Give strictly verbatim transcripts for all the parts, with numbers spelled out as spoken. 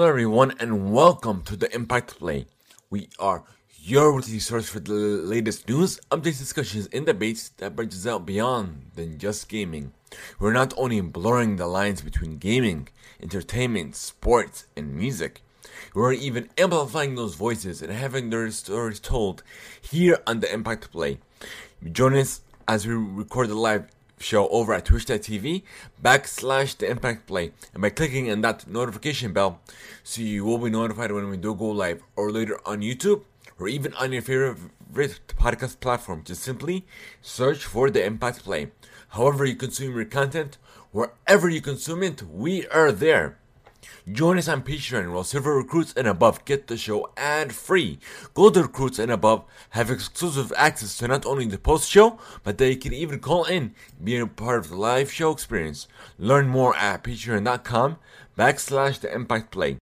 Hello everyone and welcome to the Impact Play. We are your weekly source for the latest news, updates, discussions, and debates that branches out beyond than just gaming. We're not only blurring the lines between gaming, entertainment, sports, and music, we're even amplifying those voices and having their stories told here on the Impact Play. Join us as we record the live show over at twitch.tv backslash the impact play and by clicking on that notification bell so you will be notified when we do go live, or later on YouTube or even on your favorite podcast platform. Just simply search for the Impact Play. However you consume your content, wherever you consume it, we are there. Join us on Patreon, while silver recruits and above get the show ad-free. Gold recruits and above have exclusive access to not only the post-show, but they can even call in, be a part of the live show experience. Learn more at patreon.com backslash the impact play.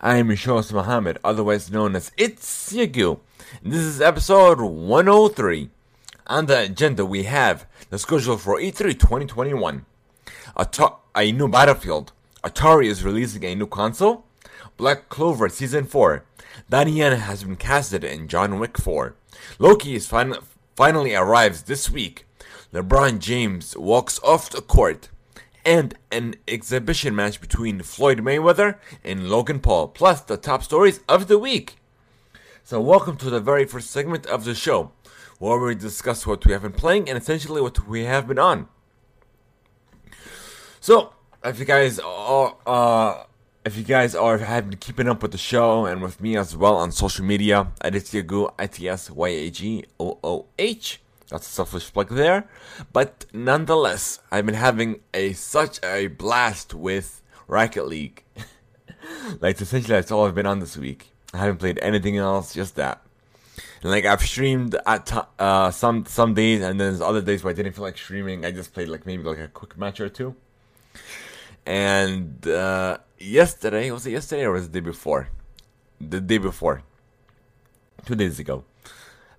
I am Yashos Muhammad, otherwise known as It's Yagu. This is episode one oh three. On the agenda we have the schedule for E three twenty twenty-one, a, to- a new Battlefield, Atari is releasing a new console, Black Clover Season four, Daniel has been casted in John Wick four, Loki is fin- finally arrives this week, LeBron James walks off the court, and an exhibition match between Floyd Mayweather and Logan Paul, plus the top stories of the week. So welcome to the very first segment of the show, where we discuss what we have been playing and essentially what we have been on. So, If you guys are, uh, if you guys are have been keeping up with the show and with me as well on social media, at It's Yagu, I T S Y A G O O H, that's a selfish plug there. But nonetheless, I've been having a such a blast with Rocket League. Like, essentially, that's all I've been on this week. I haven't played anything else, just that. And like, I've streamed at t- uh, some some days, and then there's other days where I didn't feel like streaming. I just played like maybe like a quick match or two. And uh, yesterday, was it yesterday or was it the day before? The day before. Two days ago.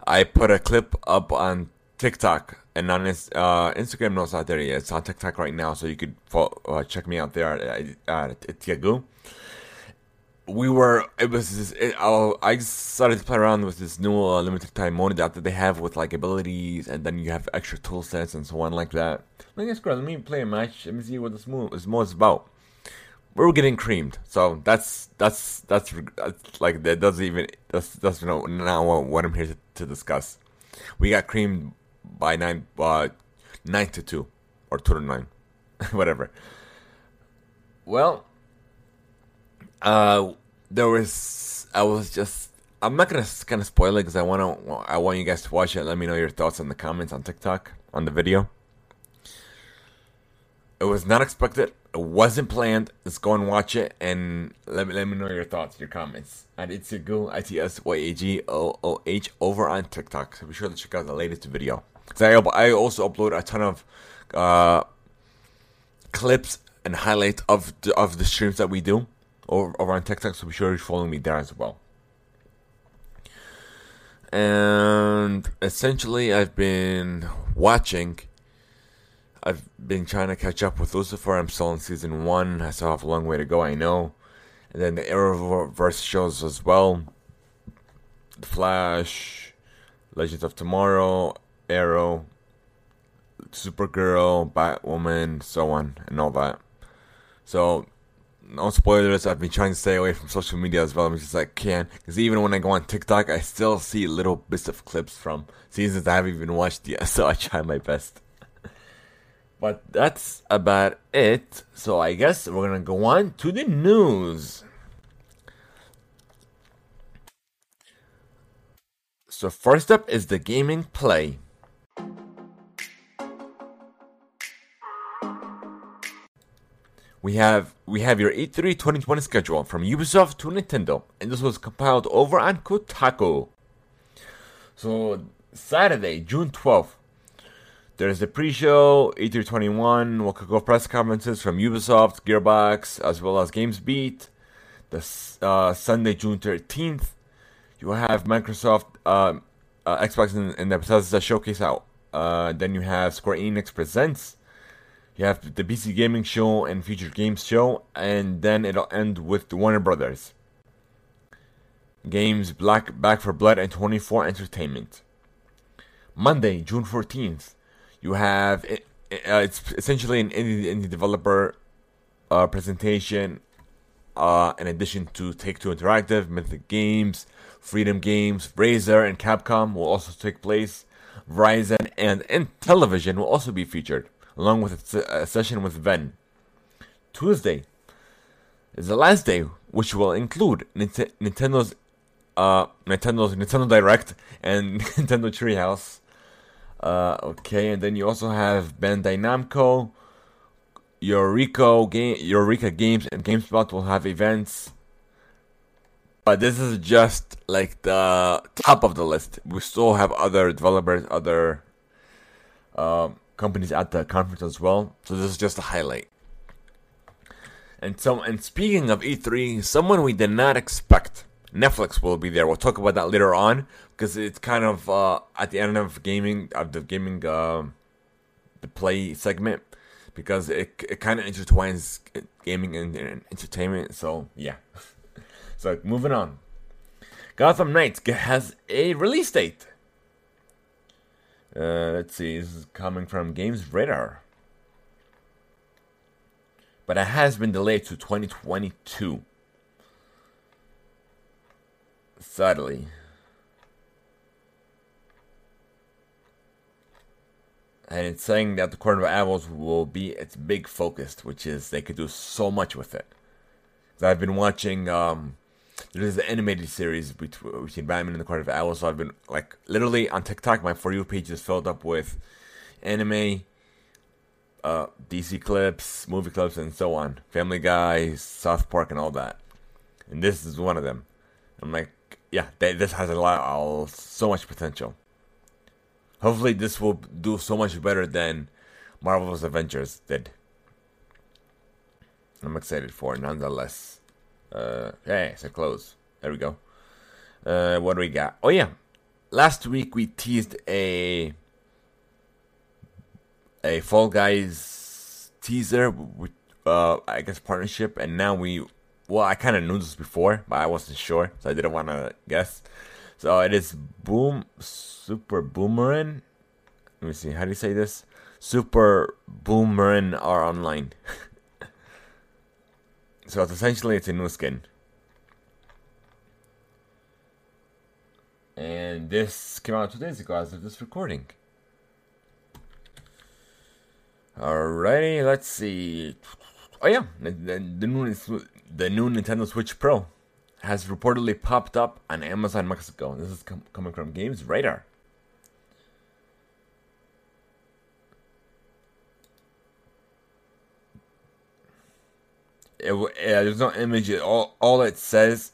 I put a clip up on TikTok and on his, uh, Instagram. No, it's not there yet. It's on TikTok right now, so you could follow, uh, check me out there at, at, at Yagu. We were, it was, this, it, I, I started to play around with this new uh, limited time mode that they have with like abilities, and then you have extra tool sets and so on like that. Like, that's great, let me play a match, let me see what this move, this move is about. We were getting creamed, so that's, that's, that's, that's like, that doesn't even, that's, that's you know, not what I'm here to, to discuss. We got creamed by nine, uh, nine to two, or two to nine, whatever. Well, Uh, there was, I was just, I'm not gonna kind of spoil it because I want to, I want you guys to watch it. Let me know your thoughts in the comments on TikTok, on the video. It was not expected. It wasn't planned. Let's go and watch it and let me, let me know your thoughts, your comments. And it's Yagu, I T S Y A G O O H over on TikTok. So be sure to check out the latest video. So I, I also upload a ton of, uh, clips and highlights of the, of the streams that we do over on TikTok, so be sure you're following me there as well. And essentially, I've been watching. I've been trying to catch up with Lucifer. I'm still in season one. I still have a long way to go, I know. And then the Arrowverse shows as well. The Flash, Legends of Tomorrow, Arrow, Supergirl, Batwoman, so on, and all that. So, no spoilers, I've been trying to stay away from social media as well as much as I can. Because even when I go on TikTok, I still see little bits of clips from seasons I haven't even watched yet. So I try my best. But that's about it. So I guess we're going to go on to the news. So first up is the gaming play. We have we have your E three twenty twenty schedule from Ubisoft to Nintendo, and this was compiled over on Kotaku. So Saturday, June twelfth, there's the pre-show, E three twenty-one, we'll go press conferences from Ubisoft, Gearbox, as well as GamesBeat. This uh, Sunday, June thirteenth, you will have Microsoft, uh, uh, Xbox, and, and the Bethesda showcase out. Uh, then you have Square Enix presents. You have the P C Gaming Show and Future Games Show, and then it'll end with the Warner Brothers Games, Black, Back four Blood, and twenty-four Entertainment. Monday, June fourteenth, you have it, uh, it's essentially an indie, indie developer uh, presentation uh, in addition to Take Two Interactive, Mythic Games, Freedom Games, Razer, and Capcom will also take place. Verizon and Intellivision will also be featured, along with a session with Venn. Tuesday is the last day, which will include Nint- Nintendo's, uh, Nintendo's Nintendo Direct and Nintendo Treehouse. Uh, okay, and then you also have Bandai Namco, Eureka, Ga- Eureka Games, and GameSpot will have events. But this is just like the top of the list. We still have other developers, other Um, companies at the conference as well, so this is just a highlight. And so, and speaking of E three, someone we did not expect, Netflix will be there. We'll talk about that later on, because it's kind of uh, at the end of gaming, of the gaming, uh, the play segment, because it it kind of intertwines gaming and, and entertainment. So yeah. So moving on, Gotham Knights has a release date. Uh, let's see, this is coming from Games Radar. But it has been delayed to twenty twenty-two. Sadly. And it's saying that the Court of Owls will be its big focus, which is they could do so much with it. So I've been watching, um, there's an animated series between Batman and the Court of Owls, so I've been, like, literally on TikTok, my For You page is filled up with anime, uh, D C clips, movie clips, and so on. Family Guy, South Park, and all that. And this is one of them. I'm like, yeah, they, this has a lot, all, so much potential. Hopefully this will do so much better than Marvel's Avengers did. I'm excited for it, nonetheless. Uh, yeah, so close. There we go. Uh, what do we got? Oh yeah, last week we teased a a Fall Guys teaser with, uh, I guess, partnership, and now we, well, I kind of knew this before, but I wasn't sure, so I didn't want to guess. So it is Boom Super Boomerang. Let me see. How do you say this? Super Boomerang are online. So it's essentially it's a new skin. And this came out two days ago as of this recording. Alrighty, let's see. Oh yeah, the, the, new, the new Nintendo Switch Pro has reportedly popped up on Amazon Mexico. This is com- coming from Games Radar. It, uh, there's no image. All all it says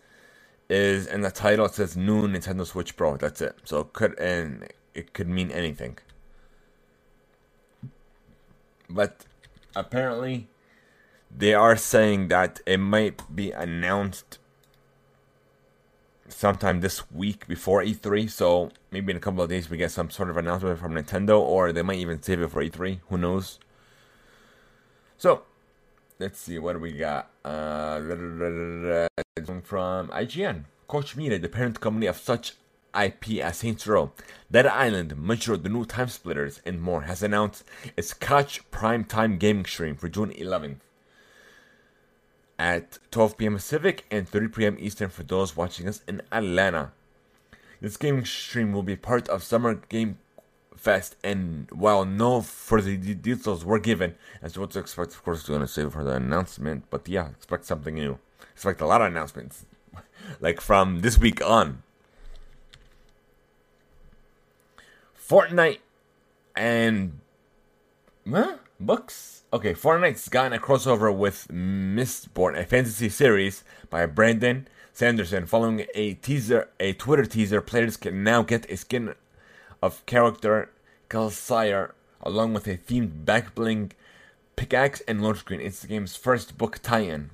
is in the title. It says new Nintendo Switch Pro. That's it. So it could and it could mean anything. But apparently, they are saying that it might be announced sometime this week before E three. So maybe in a couple of days we get some sort of announcement from Nintendo, or they might even save it for E three. Who knows? So. Let's see, what do we got? Uh, from I G N. Koch Media, the parent company of such I P as Saints Row, Dead Island, Metro, The New Time Splitters, and more, has announced its Koch Prime Time gaming stream for June eleventh at twelve p.m. Pacific and three p.m. Eastern for those watching us in Atlanta. This gaming stream will be part of Summer Game Fest, and while no further details were given, as what to expect, of course, we're going to save for the announcement, but yeah, expect something new. Expect a lot of announcements, like from this week on. Fortnite and... Huh? Books? Okay, Fortnite's gotten a crossover with Mistborn, a fantasy series by Brandon Sanderson. Following a teaser, a Twitter teaser, players can now get a skin of character Kelsire, along with a themed back-bling pickaxe and launch screen. It's the game's first book tie-in.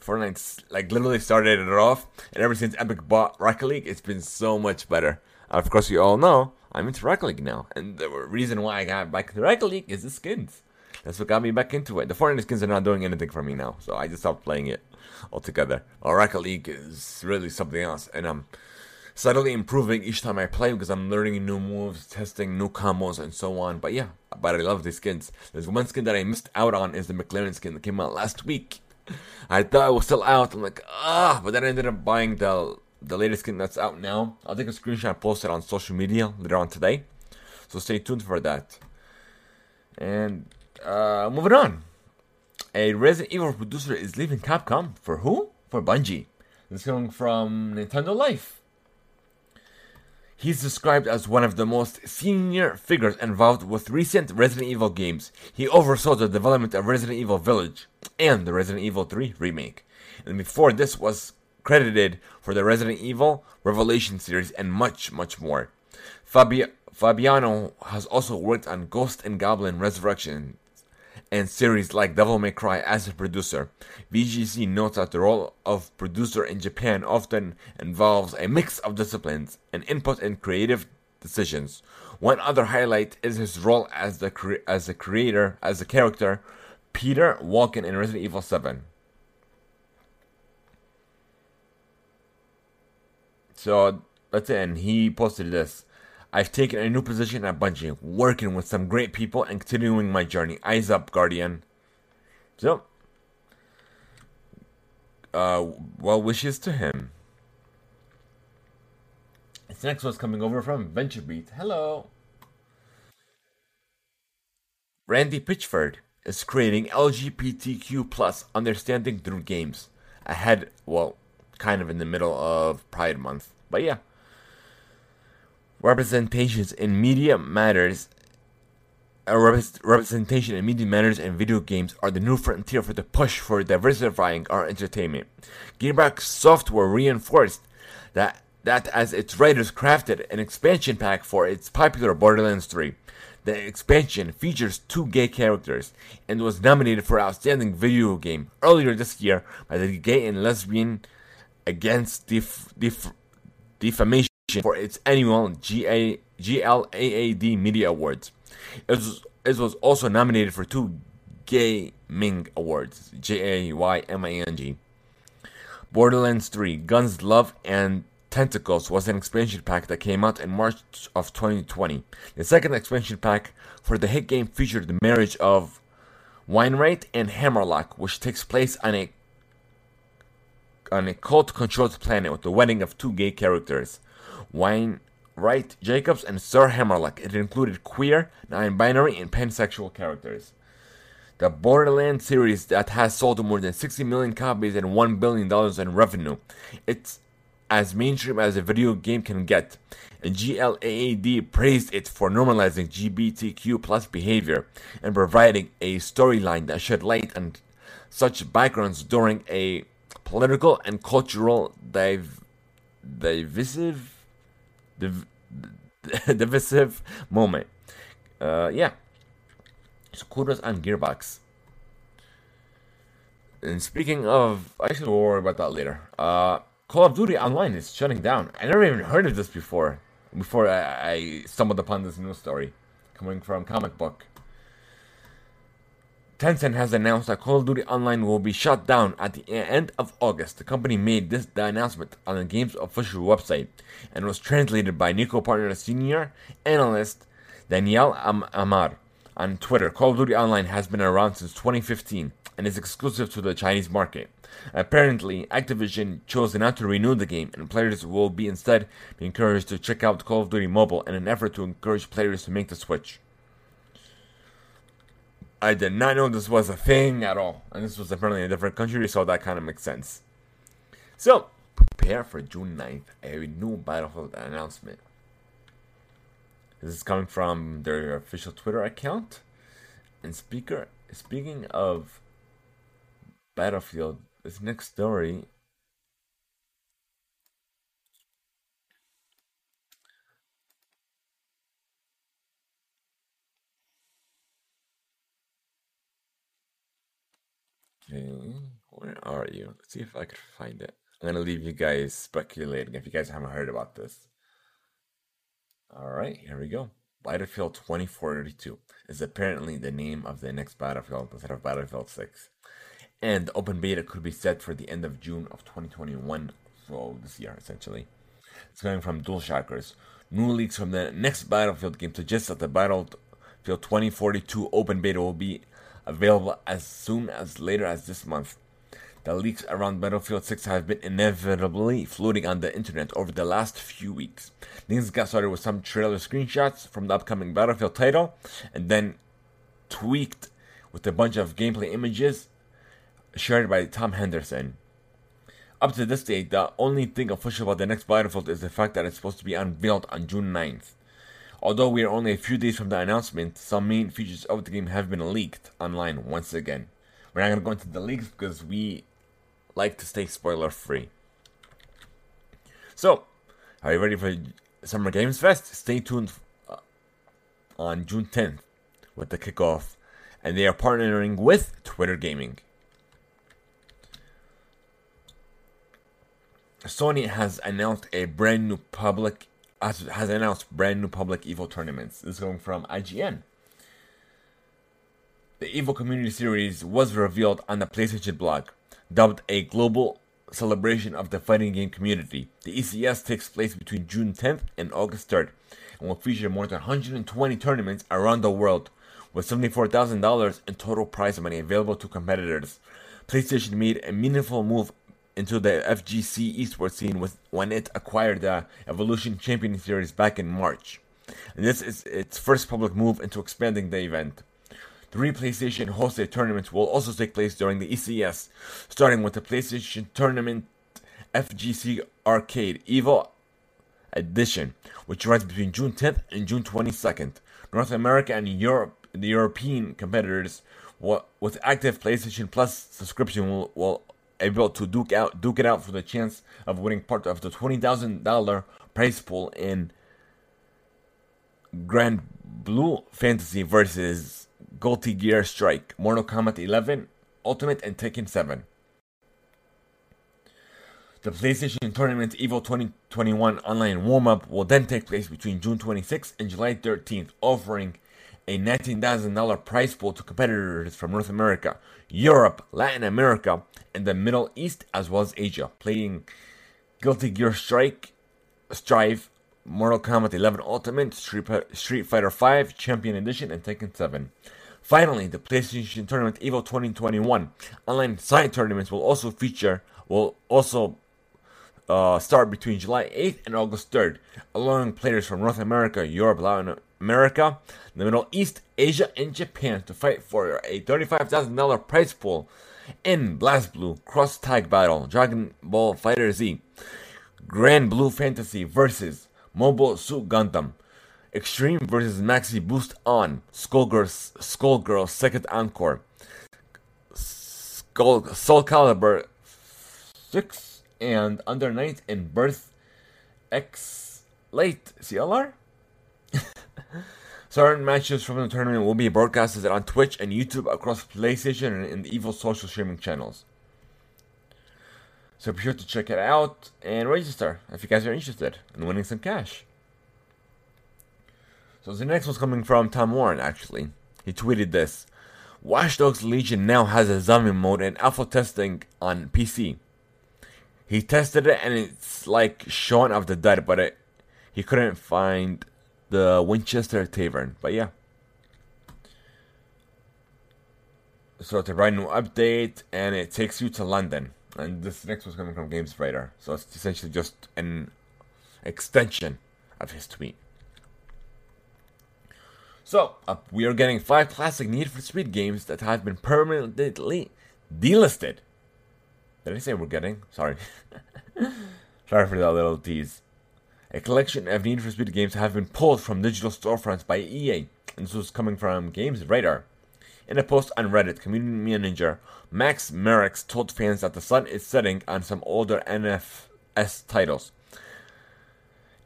Fortnite's, like, literally started it off, and ever since Epic bought Rocket League, it's been so much better. And of course, you all know, I'm into Rocket League now, and the reason why I got back to Rocket League is the skins. That's what got me back into it. The Fortnite skins are not doing anything for me now, so I just stopped playing it altogether. Well, Rocket League is really something else, and I'm suddenly improving each time I play because I'm learning new moves, testing new combos, and so on. But yeah, but I love these skins. There's one skin that I missed out on, is the McLaren skin that came out last week. I thought it was still out. I'm like, ah, but then I ended up buying the the latest skin that's out now. I'll take a screenshot and post it on social media later on today. So stay tuned for that. And uh, moving on. A Resident Evil producer is leaving Capcom. For who? For Bungie. This is coming from Nintendo Life. He's described as one of the most senior figures involved with recent Resident Evil games. He oversaw the development of Resident Evil Village and the Resident Evil three remake. And before this was credited for the Resident Evil Revelation series and much, much more. Fabi- Fabiano has also worked on Ghost and Goblin Resurrection and series like Devil May Cry as a producer. V G C notes that the role of producer in Japan often involves a mix of disciplines and input in creative decisions. One other highlight is his role as the cre- as the creator, as the character, Peter Walken in Resident Evil seven. So, that's it, and he posted this. I've taken a new position at Bungie, working with some great people and continuing my journey. Eyes up, Guardian. So, uh, well wishes to him. This next one's coming over from VentureBeat. Hello. Randy Pitchford is creating L G B T Q plus understanding through games. Ahead, well, kind of in the middle of Pride Month, but yeah. Representations in media matters. Uh, rep- representation in media matters and video games are the new frontier for the push for diversifying our entertainment. Gearbox Software reinforced that that as its writers crafted an expansion pack for its popular Borderlands three. The expansion features two gay characters and was nominated for Outstanding Video Game earlier this year by the Gay and Lesbian Against def- def- Defamation for its annual G A- G L A A D Media Awards. It was, it was also nominated for two Gaming Awards, J A Y M I N G. Borderlands three, Guns, Love, and Tentacles was an expansion pack that came out in March of twenty twenty. The second expansion pack for the hit game featured the marriage of Wainwright and Hammerlock, which takes place on a, on a cult-controlled planet with the wedding of two gay characters. Wainwright Jacobs and Sir Hammerlock. It included queer, non-binary, and pansexual characters. The Borderlands series that has sold more than sixty million copies and one billion dollars in revenue. It's as mainstream as a video game can get. And G L A A D praised it for normalizing L G B T Q plus behavior and providing a storyline that shed light on such backgrounds during a political and cultural div- divisive... Div- divisive moment. Uh, yeah. So kudos on Gearbox. And speaking of... I should worry about that later. Uh, Call of Duty Online is shutting down. I never even heard of this before. Before I, I stumbled upon this news story. Coming from Comic Book. Tencent has announced that Call of Duty Online will be shut down at the end of August. The company made this the announcement on the game's official website and was translated by Nico Partner Senior Analyst Danielle Am- Amar on Twitter. Call of Duty Online has been around since twenty fifteen and is exclusive to the Chinese market. Apparently, Activision chose not to renew the game and players will be instead be encouraged to check out Call of Duty Mobile in an effort to encourage players to make the switch. I did not know this was a thing at all. And this was apparently in a different country, so that kind of makes sense. So, prepare for June ninth, a new Battlefield announcement. This is coming from their official Twitter account. And speaker, speaking of Battlefield, this next story... Okay, where are you? Let's see if I can find it. I'm going to leave you guys speculating if you guys haven't heard about this. Alright, here we go. Battlefield twenty forty-two is apparently the name of the next Battlefield instead of Battlefield six. And the open beta could be set for the end of June of twenty twenty-one, so this year essentially. It's coming from DualShockers. New leaks from the next Battlefield game suggest that the Battlefield twenty forty-two open beta will be available as soon as later as this month. The leaks around Battlefield six have been inevitably floating on the internet over the last few weeks. Things got started with some trailer screenshots from the upcoming Battlefield title, and then tweaked with a bunch of gameplay images shared by Tom Henderson. Up to this date, the only thing official about the next Battlefield is the fact that it's supposed to be unveiled on June ninth. Although we are only a few days from the announcement, some main features of the game have been leaked online once again. We're not going to go into the leaks because we like to stay spoiler free. So, are you ready for Summer Games Fest? Stay tuned uh, on June tenth with the kickoff, and they are partnering with Twitter Gaming. Sony has announced a brand new public has, has announced brand new public EVO tournaments. This is going from I G N. The EVO Community Series was revealed on the PlayStation blog. Dubbed a global celebration of the fighting game community, the E C S takes place between June tenth and August third and will feature more than one hundred twenty tournaments around the world, with seventy-four thousand dollars in total prize money available to competitors. PlayStation made a meaningful move into the F G C esports scene with, when it acquired the Evolution Champion Series back in March. And this is its first public move into expanding the event. Three PlayStation hosted tournaments will also take place during the E C S, starting with the PlayStation Tournament F G C Arcade EVO Edition, which runs between June tenth and June twenty-second. North America and Europe, the European competitors will, with active PlayStation Plus subscription will, will be able to duke out duke it out for the chance of winning part of the twenty thousand dollars prize pool in Grand Blue Fantasy versus Guilty Gear Strike, Mortal Kombat eleven, Ultimate, and Tekken seven. The PlayStation Tournament EVO twenty twenty-one online warm-up will then take place between June twenty-sixth and July thirteenth, offering a nineteen thousand dollars prize pool to competitors from North America, Europe, Latin America, and the Middle East, as well as Asia, playing Guilty Gear Strike, Strive, Mortal Kombat eleven Ultimate, Street Fighter five Champion Edition, and Tekken seven. Finally, the PlayStation Tournament EVO twenty twenty-one online side tournaments will also feature will also uh, start between July eighth and August third, allowing players from North America, Europe, Latin America, the Middle East, Asia, and Japan to fight for a thirty-five thousand dollars prize pool in BlazBlue, Cross Tag Battle, Dragon Ball FighterZ, Grand Blue Fantasy versus Mobile Suit Gundam, Extreme versus. Maxi Boost On, Skullgirls, Skullgirls Second Encore, Skull, Soul Calibur six, and Under Night and Birth X Late C L R? Certain matches from the tournament will be broadcasted on Twitch and YouTube across PlayStation and the EVO social streaming channels. So be sure to check it out and register if you guys are interested in winning some cash. So the next one's coming from Tom Warren, actually. He tweeted this. Watch Dogs Legion now has a zombie mode and alpha testing on P C. He tested it and it's like Shaun of the Dead, but it, he couldn't find the Winchester Tavern. But yeah. So it's a brand new update and it takes you to London. And this next one's coming from GamesRadar. So it's essentially just an extension of his tweet. So, uh, we are getting five classic Need for Speed games that have been permanently delisted. Did I say we're getting? Sorry. Sorry for that little tease. A collection of Need for Speed games have been pulled from digital storefronts by E A. And this was coming from GamesRadar. In a post on Reddit, community manager Max Merricks told fans that the sun is setting on some older N F S titles.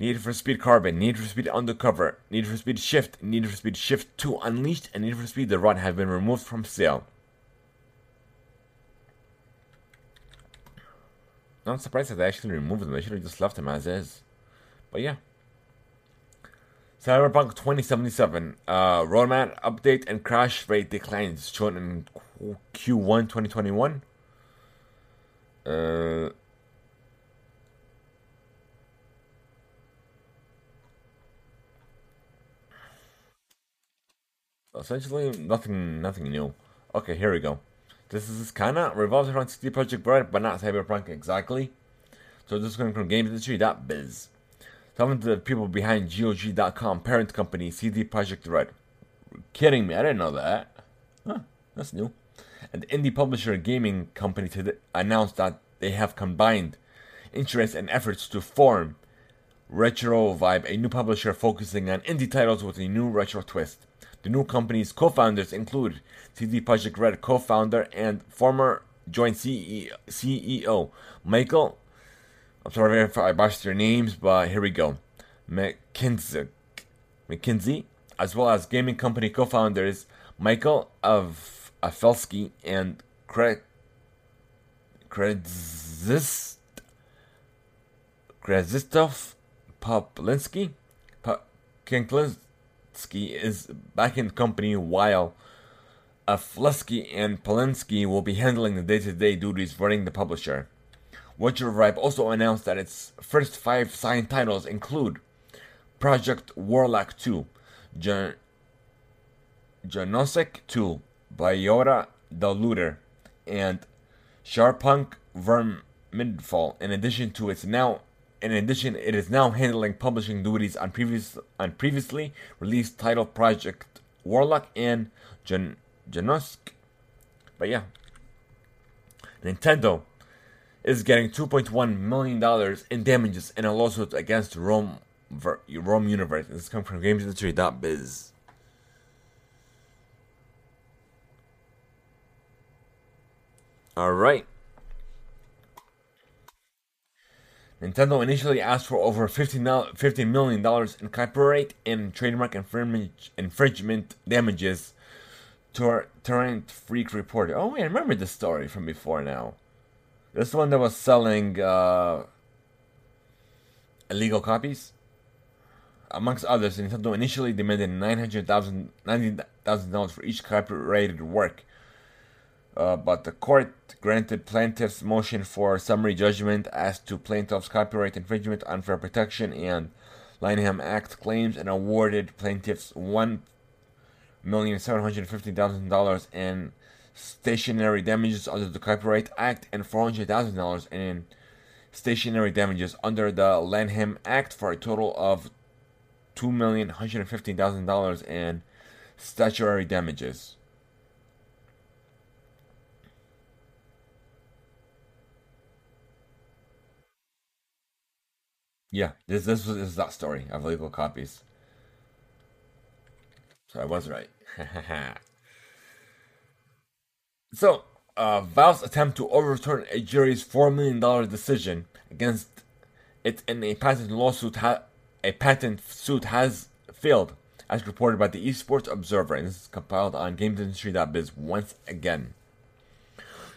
Need for Speed Carbon, Need for Speed Undercover, Need for Speed Shift, Need for Speed Shift two Unleashed, and Need for Speed The Run have been removed from sale. I'm surprised that they actually removed them. They should have just left them as is. But yeah. Cyberpunk twenty seventy-seven, uh, roadmap update and crash rate declines shown in Q one twenty twenty-one. Uh, essentially, nothing, nothing new. Okay, here we go. This is kinda revolves around C D Projekt Red, but not Cyberpunk exactly. So this is coming from GamesIndustry dot biz. Talking to the people behind G O G dot com, parent company, C D Projekt Red. Kidding me, I didn't know that. Huh, that's new. And the indie publisher gaming company today announced that they have combined interests and efforts to form Retro Vibe, a new publisher focusing on indie titles with a new retro twist. The new company's co-founders include C D Projekt Red co-founder and former joint C E O Michael, I'm sorry if I botched their names, but here we go, McKinsey, McKinsey, as well as gaming company co-founders Michael of Afelsky and Kre- Krezist, Krzysztof Poplinski, Kinklinski. Is back in the company while Aflesky and Polinsky will be handling the day-to-day duties running the publisher. Retro Vibe also announced that its first five signed titles include Project Warlock two, Gen- Genosec two, Biora the Looter, and Sharpunk Vermidfall. In addition to its now In addition, it is now handling publishing duties on previous on previously released title Project Warlock and Gen- Genosk. But yeah, Nintendo is getting two point one million dollars in damages in a lawsuit against Rome Ver- Rome Universe. This comes from GamesIndustry dot biz. All right. Nintendo initially asked for over fifty million dollars in copyright and trademark infringement damages to Torrent Freak reported. Oh, wait, I remember this story from before now. This is the one that was selling uh, illegal copies. Amongst others, Nintendo initially demanded nine hundred thousand dollars ninety thousand dollars for each copyrighted work. Uh, but the court granted plaintiffs' motion for summary judgment as to plaintiffs' copyright infringement, unfair protection, and Lanham Act claims and awarded plaintiffs one million seven hundred fifty thousand dollars in stationary damages under the Copyright Act and four hundred thousand dollars in stationary damages under the Lanham Act for a total of two million one hundred fifty thousand dollars in statutory damages. Yeah, this this was this is that story of legal copies. So I was right. So, uh, Valve's attempt to overturn a jury's four million dollar decision against it in a patent lawsuit, ha- a patent suit has failed, as reported by the Esports Observer, and this is compiled on GamesIndustry dot biz once again.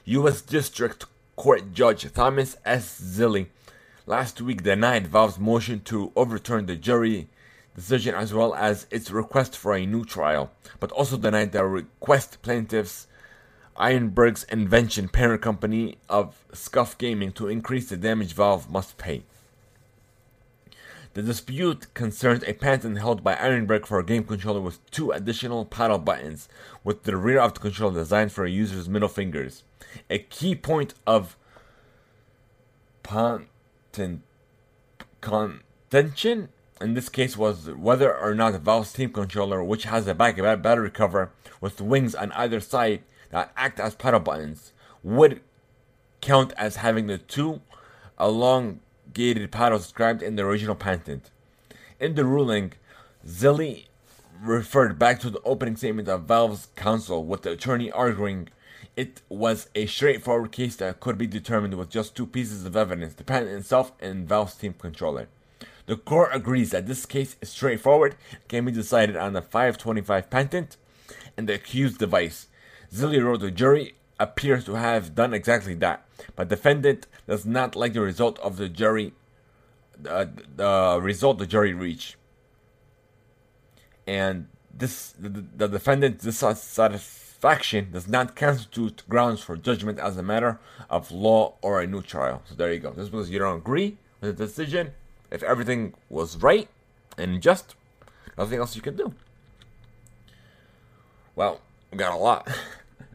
U S District Court Judge Thomas S. Zille last week denied Valve's motion to overturn the jury decision as well as its request for a new trial, but also denied the request plaintiffs Ironberg's Invention, parent company of Scuff Gaming, to increase the damage Valve must pay. The dispute concerned a patent held by Ironberg for a game controller with two additional paddle buttons, with the rear of the controller designed for a user's middle fingers. A key point of pon- contention in this case was whether or not Valve's Steam controller, which has a back battery cover with wings on either side that act as paddle buttons, would count as having the two elongated paddles described in the original patent. In the ruling, Zille referred back to the opening statement of Valve's counsel, with the attorney arguing it was a straightforward case that could be determined with just two pieces of evidence, the patent itself and Valve's Steam controller. The court agrees that this case is straightforward, can be decided on the five twenty-five patent and the accused device. Zille wrote, the jury appears to have done exactly that, but defendant does not like the result of the jury, uh, the result the jury reached. and this the, the defendant's dissatisfaction does not constitute grounds for judgment as a matter of law or a new trial. So there you go. This was, you don't agree with the decision. If everything was right and just, nothing else you can do. Well, we got a lot.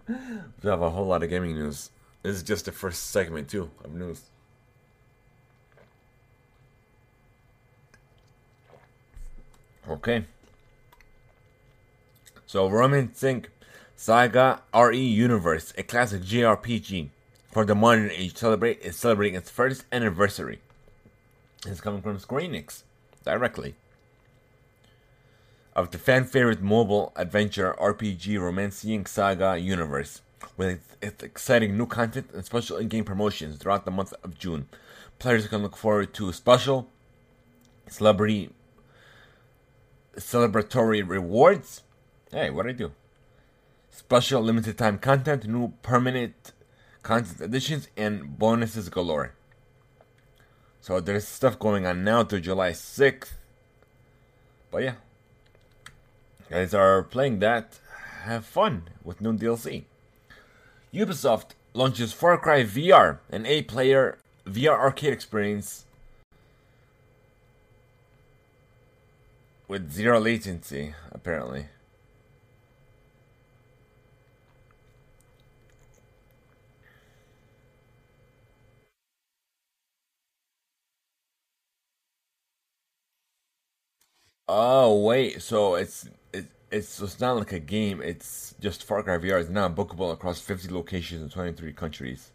We have a whole lot of gaming news. This is just the first segment, too, of news. Okay. So, Roman Sync Saga R E Universe, a classic J R P G for the modern age, celebrate is celebrating its first anniversary. It's coming from Square Enix, directly. Of the fan-favorite mobile adventure R P G Romancing Saga universe, with its exciting new content and special in-game promotions throughout the month of June. Players can look forward to special celebrity celebratory rewards. Hey, what did I do? Special limited-time content, new permanent content additions, and bonuses galore. So there's stuff going on now through July sixth. But yeah. Guys are playing that, have fun with new D L C. Ubisoft launches Far Cry V R, an eight-player V R arcade experience with zero latency, apparently. Oh, wait, so it's it, it's it's not like a game, it's just Far Cry V R is now bookable across fifty locations in twenty-three countries.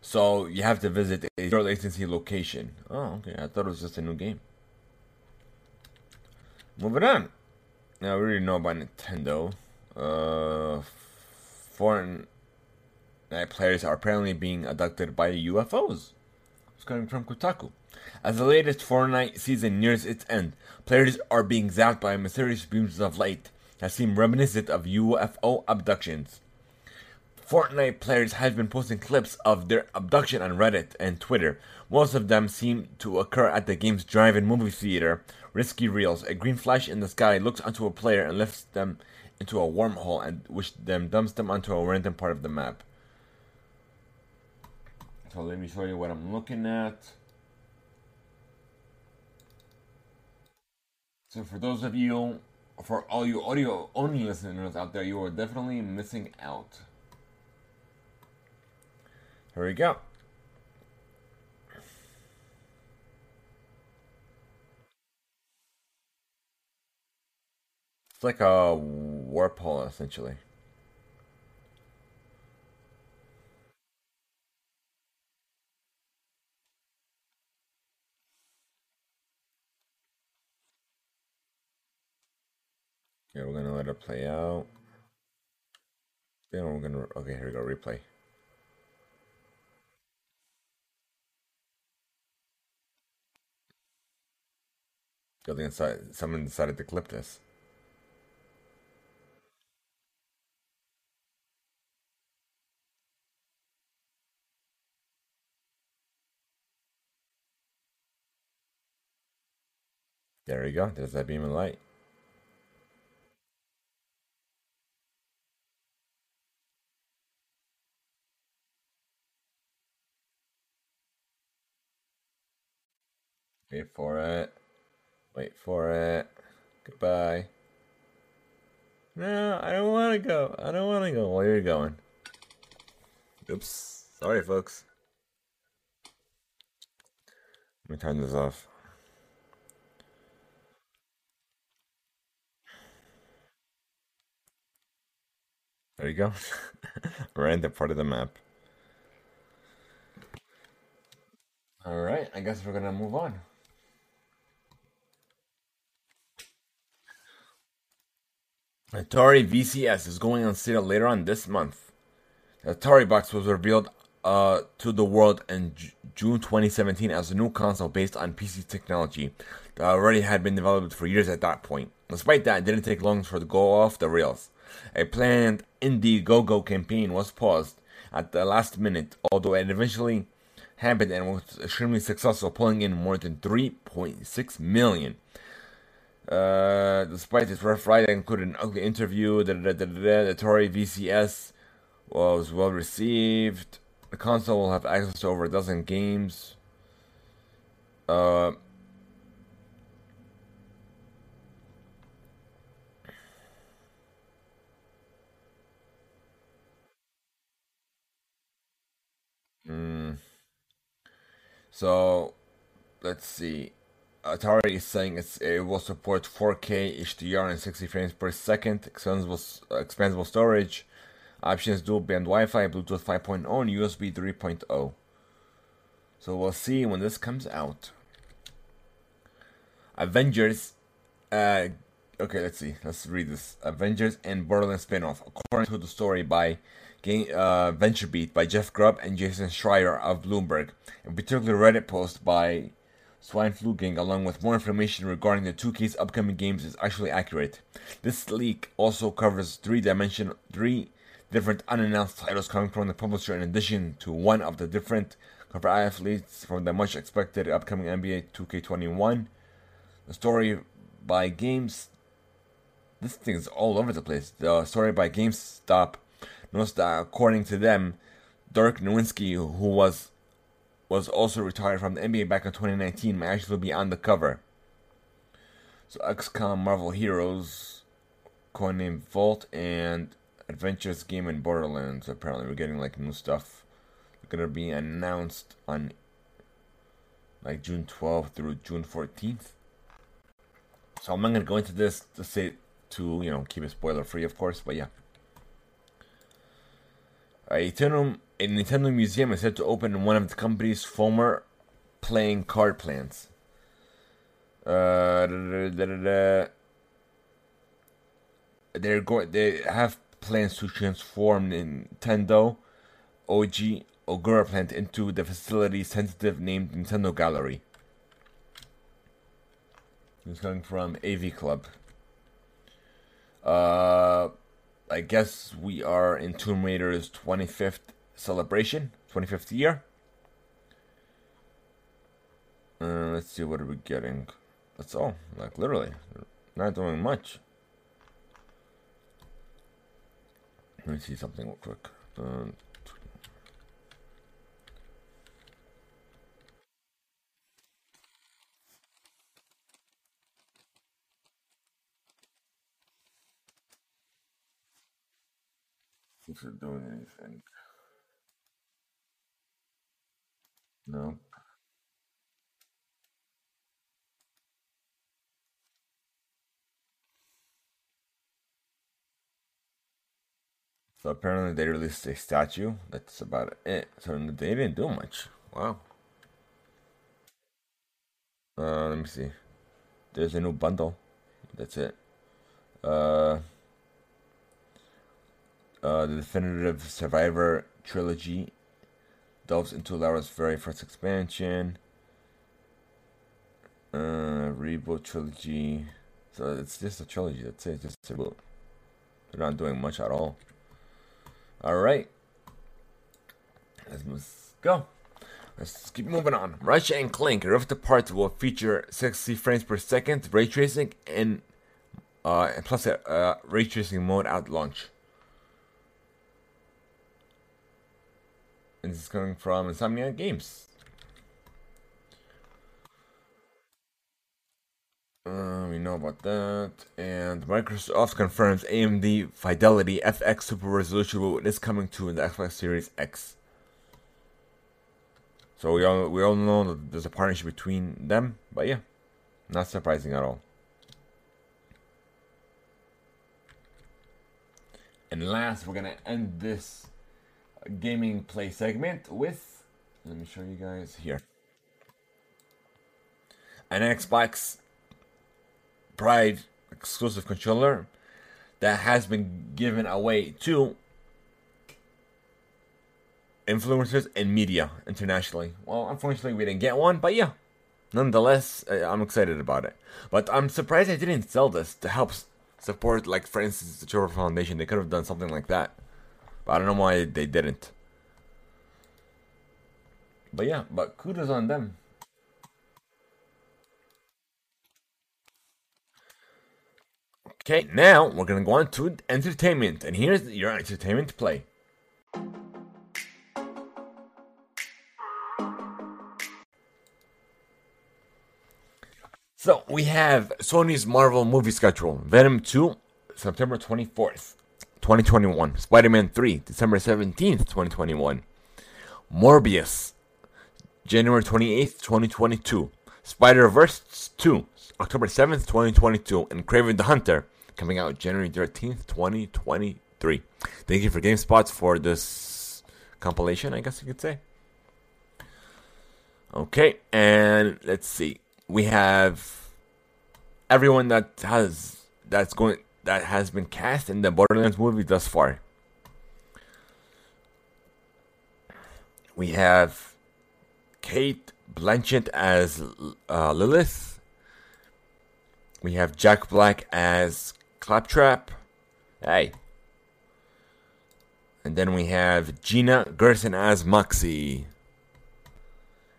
So you have to visit a zero latency location. Oh, okay, I thought it was just a new game. Moving on. Now, we already know about Nintendo. Uh, Fortnite players are apparently being abducted by U F Os. It's coming from Kotaku. As the latest Fortnite season nears its end, players are being zapped by mysterious beams of light that seem reminiscent of U F O abductions. Fortnite players have been posting clips of their abduction on Reddit and Twitter. Most of them seem to occur at the game's drive-in movie theater. Risky reels. A green flash in the sky looks onto a player and lifts them into a wormhole, and which then dumps them onto a random part of the map. So let me show you what I'm looking at. So for those of you, for all you audio-only listeners out there, you are definitely missing out. Here we go. It's like a warp hole, essentially. Yeah, we're gonna let it play out. Then we're gonna, okay, here we go, replay. I think someone decided to clip this. There we go, there's that beam of light. Wait for it. Wait for it. Goodbye. No, I don't want to go. I don't want to go. Where are you going? Oops. Sorry, folks. Let me turn this off. There you go. Random part of the map. Alright, I guess we're going to move on. Atari V C S is going on sale later on this month. The Atari box was revealed uh, to the world in J- June twenty seventeen as a new console based on P C technology that already had been developed for years at that point. Despite that, it didn't take long for it to go off the rails. A planned Indiegogo campaign was paused at the last minute, although it eventually happened and was extremely successful, pulling in more than three point six million. Uh, despite his rough ride and couldn't interview, da, da, da, da, da, the Atari V C S was well received. The console will have access to over a dozen games. Uh, mm. So, let's see. Atari is saying it's, it will support four K H D R and sixty frames per second, expandable, uh, expandable storage, options dual band Wi-Fi, Bluetooth five point oh, and U S B three point oh. So we'll see when this comes out. Avengers, uh, okay, let's see, let's read this. Avengers and Borderlands spinoff, according to the story by Game, uh, VentureBeat by Jeff Grubb and Jason Schreier of Bloomberg, and particularly Reddit post by Swine Flu Gang, along with more information regarding the two K's upcoming games, is actually accurate. This leak also covers three dimension, three different unannounced titles coming from the publisher, in addition to one of the different cover athletes from the much expected upcoming N B A two K twenty-one. The story by Games. This thing is all over the place. The story by GameStop notes that, according to them, Dirk Nowinski, who was was also retired from the N B A back in twenty nineteen, may actually be on the cover. So X COM, Marvel Heroes, codenamed Vault, and Adventures Game in Borderlands. Apparently we're getting like new stuff. They're gonna be announced on like June twelfth through June fourteenth. So I'm not gonna go into this to say to, you know, keep it spoiler free, of course, but yeah. A Nintendo, a Nintendo museum is set to open in one of the company's former playing card plants. Uh, da, da, da, da, da. They're go- They have plans to transform Nintendo O G Ogura plant into the facility's sensitive named Nintendo Gallery. It's coming from A V Club. Uh... I guess we are in Tomb Raider's twenty-fifth celebration, twenty-fifth year. Uh, let's see, what are we getting? That's all, like literally, not doing much. Let me see something real quick. Um, Are doing anything? No. So apparently they released a statue. That's about it. So they didn't do much. Wow. Uh, let me see. There's a new bundle. That's it. Uh. Uh, the definitive Survivor trilogy delves into Lara's very first expansion. Uh, reboot trilogy. So it's just a trilogy. That's it. Just a reboot. They're not doing much at all. All right. Let's go. Let's keep moving on. Ratchet and Clank Rift Apart will feature sixty frames per second, ray tracing, and uh, plus a uh, ray tracing mode at launch. And this is coming from Insomniac Games. Uh, we know about that. And Microsoft confirms A M D Fidelity F X Super Resolution will is coming to the Xbox Series X. So we all we all know that there's a partnership between them, but yeah, not surprising at all. And last, we're gonna end this gaming play segment with, let me show you guys here, an Xbox Pride exclusive controller that has been given away to influencers and media internationally. Well, unfortunately we didn't get one, but yeah, nonetheless, I'm excited about it. But I'm surprised I didn't sell this to help support, like for instance, the Trevor Foundation. They could have done something like that. I don't know why they didn't. But yeah, but kudos on them. Okay, now we're gonna go on to entertainment, and here's your entertainment play. So, we have Sony's Marvel movie schedule. Venom two, September twenty-fourth, twenty twenty-one. Spider-Man three, December seventeenth, twenty twenty-one. Morbius, January twenty-eighth, twenty twenty-two. Spider-Verse two, October seventh, twenty twenty-two. And Kraven the Hunter, coming out January thirteenth, twenty twenty-three. Thank you for GameSpot for this compilation, I guess you could say. Okay, and let's see. We have everyone that has that's going that has been cast in the Borderlands movie thus far. We have Kate Blanchett as uh, Lilith. We have Jack Black as Claptrap. Hey. And then we have Gina Gerson as Moxie.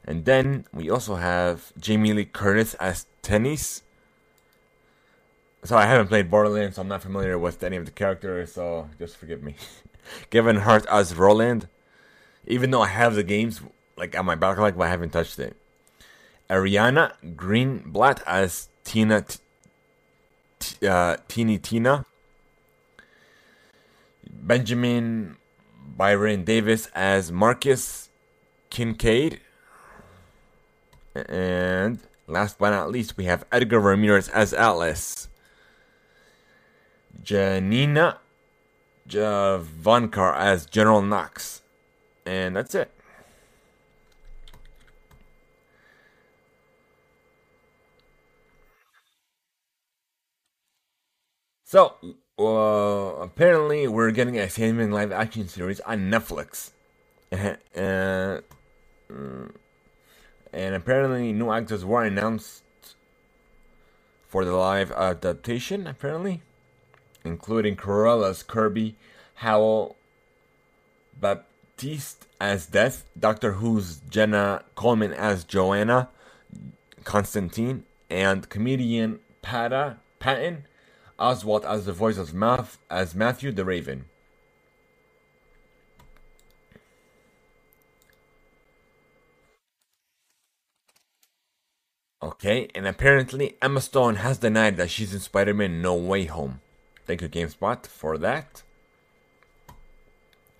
And then we also have Jamie Lee Curtis as Tennis. So I haven't played Borderlands, so I'm not familiar with any of the characters, so just forgive me. Kevin Hart as Roland. Even though I have the games like on my backlog, but I haven't touched it. Ariana Greenblatt as Tina T- T- uh, Teeny Tina. Benjamin Byron Davis as Marcus Kincaid. And last but not least, we have Edgar Ramirez as Atlas. Janina Javankar as General Knox. And that's it. So, uh, apparently we're getting a Sandman live action series on Netflix. Uh, uh, mm. And apparently, new actors were announced for the live adaptation, apparently. Including Cruella's Kirby, Howell Baptiste as Death, Doctor Who's Jenna Coleman as Joanna Constantine, and comedian Pata, Patton Oswalt as the voice of Math, as Matthew the Raven. Okay, and apparently Emma Stone has denied that she's in Spider-Man No Way Home. Thank you, GameSpot, for that.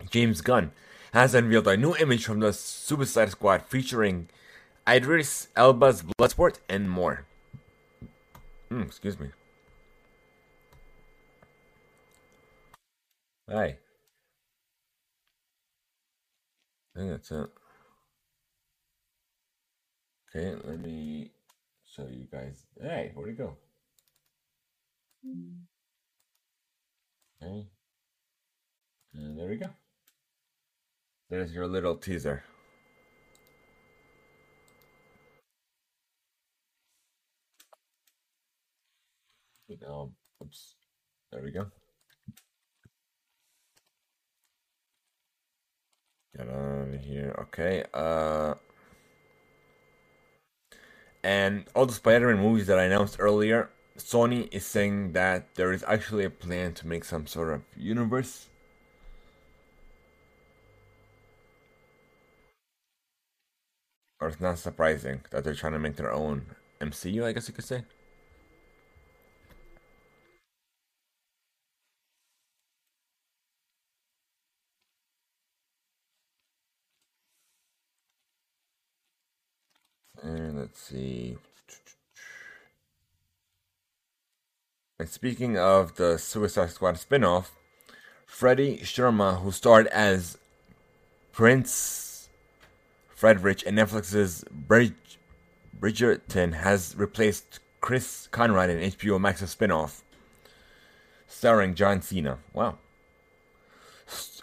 James Gunn has unveiled a new image from the Suicide Squad featuring Idris Elba's Bloodsport and more. Mm, excuse me. Hi. I think that's it. Okay, let me... So you guys, hey, where'd it go? Okay, and there we go. There's your little teaser. Um, oops, there we go. Get out of here. Okay. Uh. And all the Spider-Man movies that I announced earlier, Sony is saying that there is actually a plan to make some sort of universe. Or it's not surprising that they're trying to make their own M C U, I guess you could say. And let's see. And speaking of the Suicide Squad spin-off, Freddie Sharma, who starred as Prince Fredrich in Netflix's Bridg- Bridgerton, has replaced Chris Conrad in H B O Max's spin-off, starring John Cena. Wow.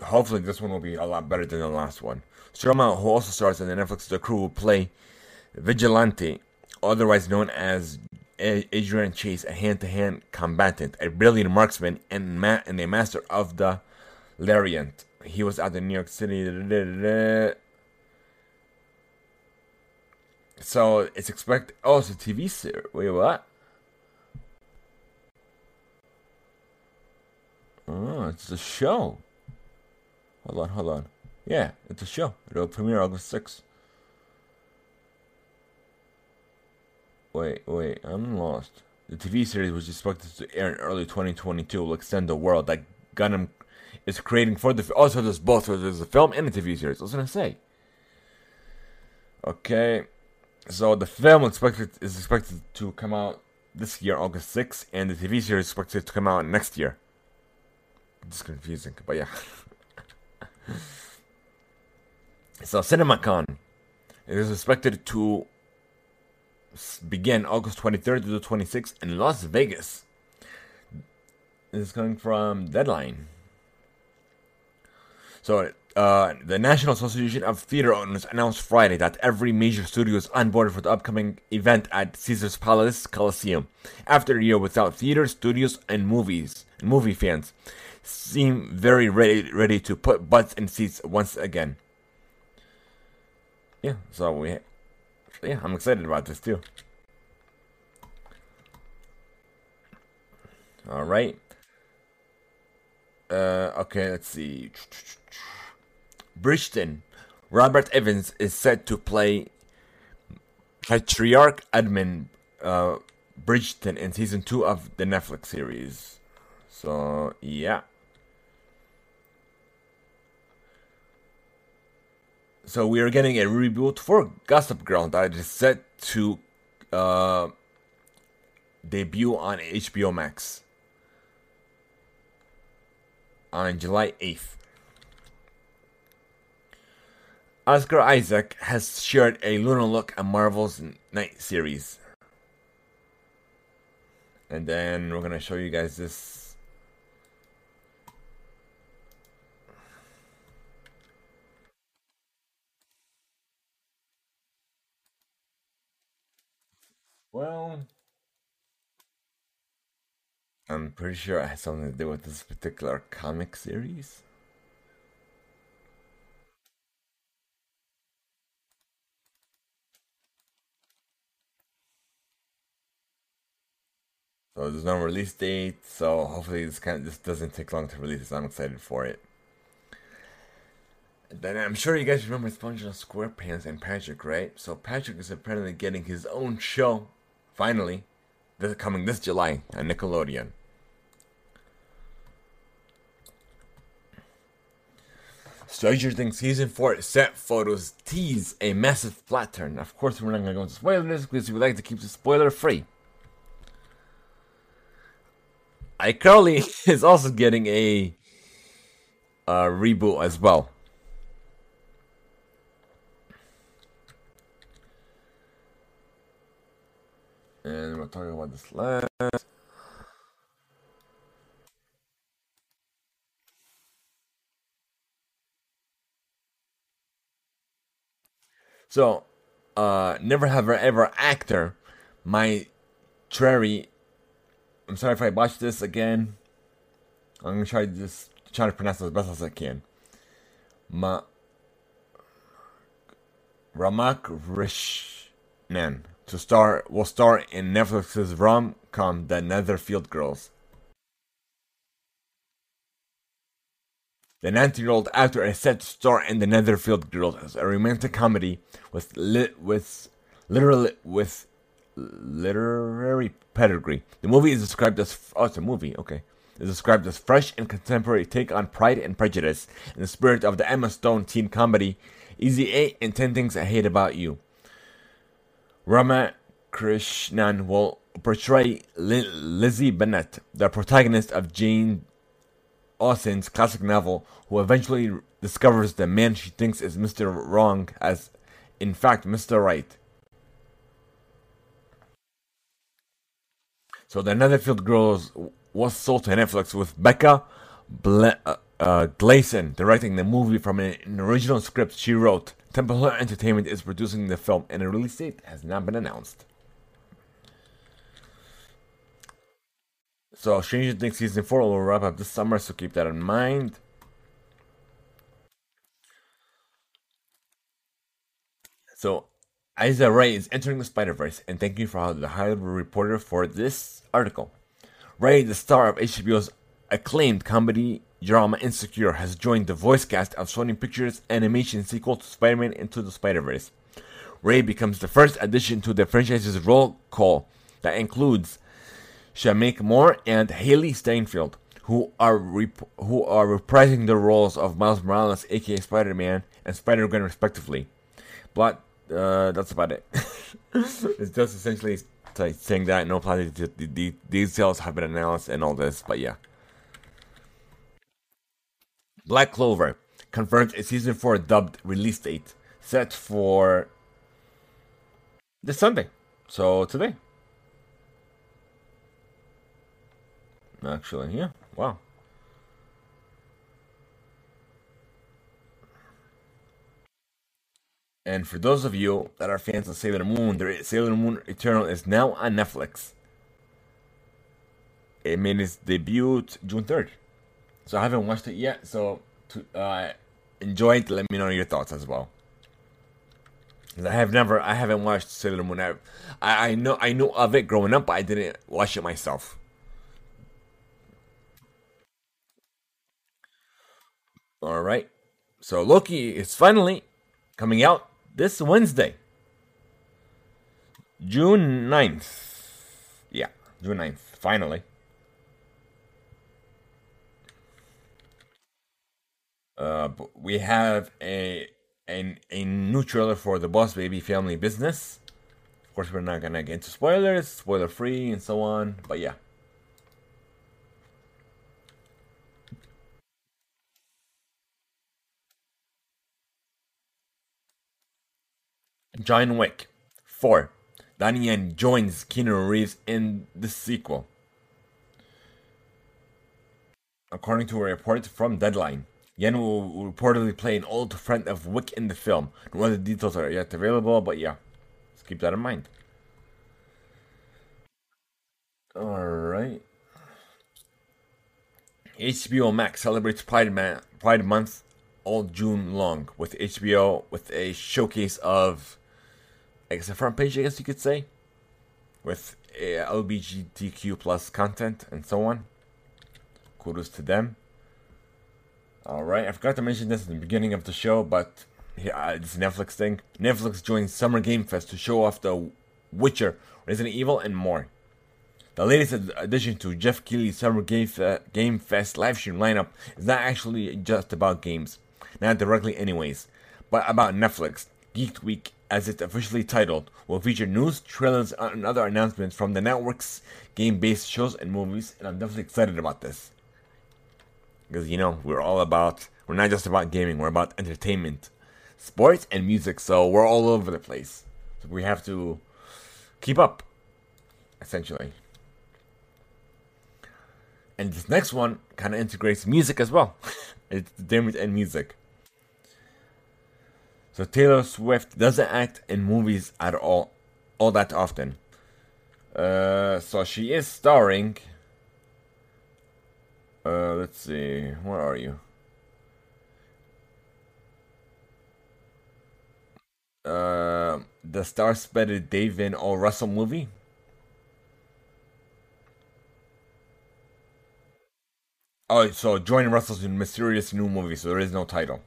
Hopefully this one will be a lot better than the last one. Sharma, who also stars in the Netflix The Crew, will play Vigilante, otherwise known as Adrian Chase, a hand-to-hand combatant, a brilliant marksman, and, ma- and a master of the lariat. He was out in New York City. So it's expected. Oh, it's a T V series. Wait, what? Oh, it's a show. Hold on, hold on. Yeah, it's a show. It'll premiere August sixth. Wait, wait, I'm lost. The T V series was expected to air in early twenty twenty-two will extend the world that Gundam is creating for the... Oh, so there's both. So there's a film and a T V series. I was going to say. Okay. So the film expected is expected to come out this year, August sixth, and the T V series is expected to come out next year. It's confusing, but yeah. So CinemaCon is expected to begin August twenty-third to the twenty-sixth in Las Vegas. This is coming from Deadline. So uh, the National Association of Theater Owners announced Friday that every major studio is on board for the upcoming event at Caesars Palace Coliseum. After a year without theater, studios, and movies, and movie fans seem very ready, ready to put butts in seats once again. Yeah, so we... Yeah, I'm excited about this too. Alright. Uh, okay, let's see. Bridgeton. Robert Evans is set to play Patriarch Edmund uh, Bridgeton in season two of the Netflix series. So, yeah. So we are getting a reboot for Gossip Girl that is set to uh, debut on H B O Max on July eighth. Oscar Isaac has shared a lunar look at Marvel's Night series. And then we're going to show you guys this. Well, I'm pretty sure it has something to do with this particular comic series. So there's no release date, so hopefully this kind of, this doesn't take long to release. I'm excited for it. Then I'm sure you guys remember SpongeBob SquarePants and Patrick, right? So Patrick is apparently getting his own show. Finally, this is coming this July on Nickelodeon. Stranger Things Season four set photos tease a massive plot turn. Of course, we're not going to go into spoilers because we like to keep the spoiler free. iCarly is also getting a, a reboot as well. And we're talking about this last. So, uh, Never Have Ever actor, my Trary. I'm sorry if I botched this again. I'm gonna try to just try to pronounce it as best as I can. Ma Ramak Rishnan. To star will star in Netflix's rom-com The Netherfield Girls. The nineteen-year-old actor is set to star in The Netherfield Girls as a romantic comedy with lit with literally with literary pedigree. The movie is described as oh, it's a movie. Okay, is described as fresh and contemporary take on Pride and Prejudice in the spirit of the Emma Stone teen comedy Easy A and Ten Things I Hate About You. Ramakrishnan will portray Li- Lizzie Bennett, the protagonist of Jane Austen's classic novel, who eventually discovers the man she thinks is Mister Wrong as, in fact, Mister Right. So the Netherfield Girls was sold to Netflix with Becca Bla- uh, uh, Gleason directing the movie from an, an original script she wrote. Temple Hill Entertainment is producing the film, and a release date has not been announced. So, Stranger Things Season four will wrap up this summer, so keep that in mind. So, Isa Rae is entering the Spider-Verse, and thank you for the Hollywood Reporter for this article. Rae, the star of H B O's Acclaimed comedy drama Insecure has joined the voice cast of Sony Pictures' animation sequel to Spider-Man Into the Spider-Verse. Ray becomes the first addition to the franchise's roll call that includes Shamik Moore and Haley Steinfeld, who are rep- who are reprising the roles of Miles Morales, aka Spider-Man, and Spider-Gwen, respectively. But uh, that's about it. It's just essentially t- saying that no plot d- d- details have been announced and all this, but yeah. Black Clover confirms a season four dubbed release date set for this Sunday. So today. Actually, yeah. Wow. And for those of you that are fans of Sailor Moon, the Sailor Moon Eternal is now on Netflix. It made its debut June third. So I haven't watched it yet, so to uh, enjoy it, let me know your thoughts as well. I have never, I haven't watched Sailor Moon. I, I know, I knew of it growing up, but I didn't watch it myself. All right, so Loki is finally coming out this Wednesday, June ninth. Yeah, June ninth, finally. Uh, we have a, a a new trailer for The Boss Baby Family Business. Of course, we're not gonna get into spoilers, spoiler free, and so on. But yeah, John Wick four. Donnie Yen joins Keanu Reeves in the sequel, according to a report from Deadline. Yen will reportedly play an old friend of Wick in the film. No other details are yet available, but yeah. Let's keep that in mind. Alright. H B O Max celebrates Pride, Man- Pride Month all June long with H B O with a showcase of, I guess, a front page, I guess you could say, with uh, L G B T Q plus content and so on. Kudos to them. Alright, I forgot to mention this in the beginning of the show, but yeah, it's a Netflix thing. Netflix joins Summer Game Fest to show off The Witcher, Resident Evil, and more. The latest addition to Jeff Keighley's Summer Game Fest livestream lineup is not actually just about games, not directly anyways, but about Netflix. Geek Week, as it's officially titled, will feature news, trailers, and other announcements from the network's game-based shows and movies, and I'm definitely excited about this. Because, you know, we're all about, we're not just about gaming, we're about entertainment, sports, and music, so we're all over the place. So we have to keep up, essentially. And this next one kind of integrates music as well. It's entertainment and music. So Taylor Swift doesn't act in movies at all, all that often. Uh, so she is starring... Uh, let's see, where are you? Uh, the star-studded Dave Van O. Russell movie? Oh, so join Russell's mysterious new movie, so there is no title.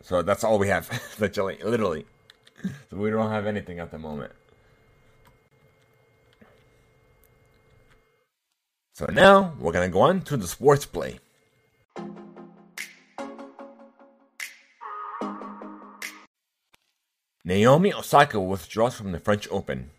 So that's all we have, literally. literally. So we don't have anything at the moment. So now, we're going to go on to the sports play. Naomi Osaka withdraws from the French Open.